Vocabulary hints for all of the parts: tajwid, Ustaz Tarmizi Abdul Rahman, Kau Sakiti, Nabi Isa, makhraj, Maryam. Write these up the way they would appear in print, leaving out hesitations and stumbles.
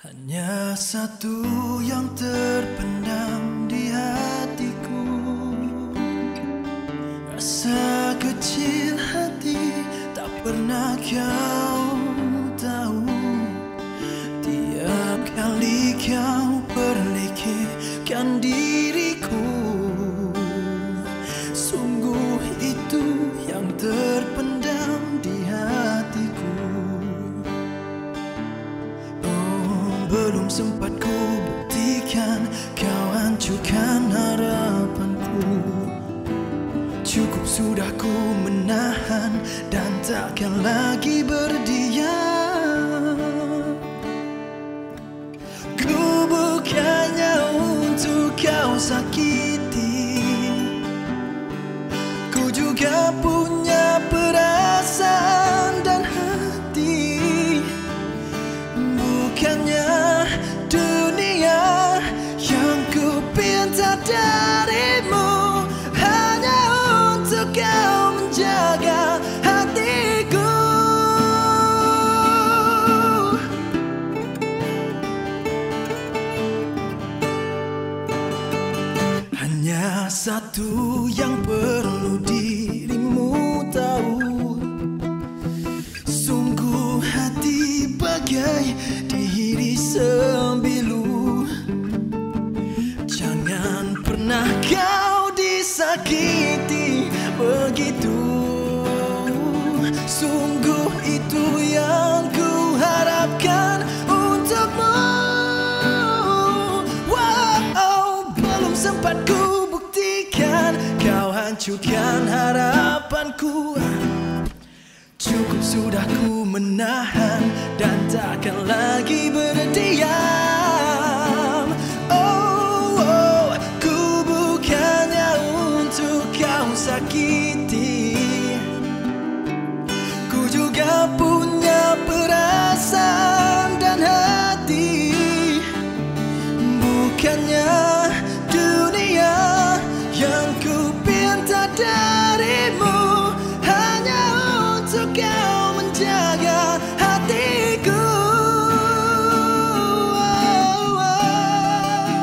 Hanya satu yang terpendam di hatiku, rasa kecil hati tak pernah kau tahu. Tiap kali kau perlekehkan diriku, sungguh itu yang terpendam di hatiku. Belum sempat ku buktikan, kau hancurkan harapanku. Cukup sudah ku menahan dan takkan lagi berdiam. Ku bukannya untuk kau sakiti, ku juga punya perasaan dan hati. Bukannya dunia yang ku pinta darimu, hanya untuk kau menjaga hatiku. Hanya satu yang perlu dirimu tahu, sungguh hati bagai sembilu. Jangan pernah kau disakiti begitu. Sungguh itu yang ku harapkan untukmu. Wow, belum sempat ku buktikan, kau hancurkan harapanku. Cukup sudah ku menahan dan takkan lagi berdiam. Oh, oh, ku bukannya untuk kau sakiti, ku juga punya perasaan dan hati. Bukannya dunia yang ku pinta darimu, kau menjaga hatiku. Oh, oh.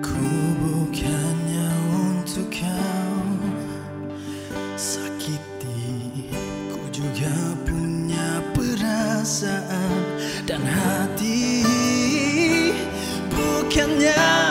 Ku bukannya untuk kau sakiti, ku juga punya perasaan dan hati. Bukannya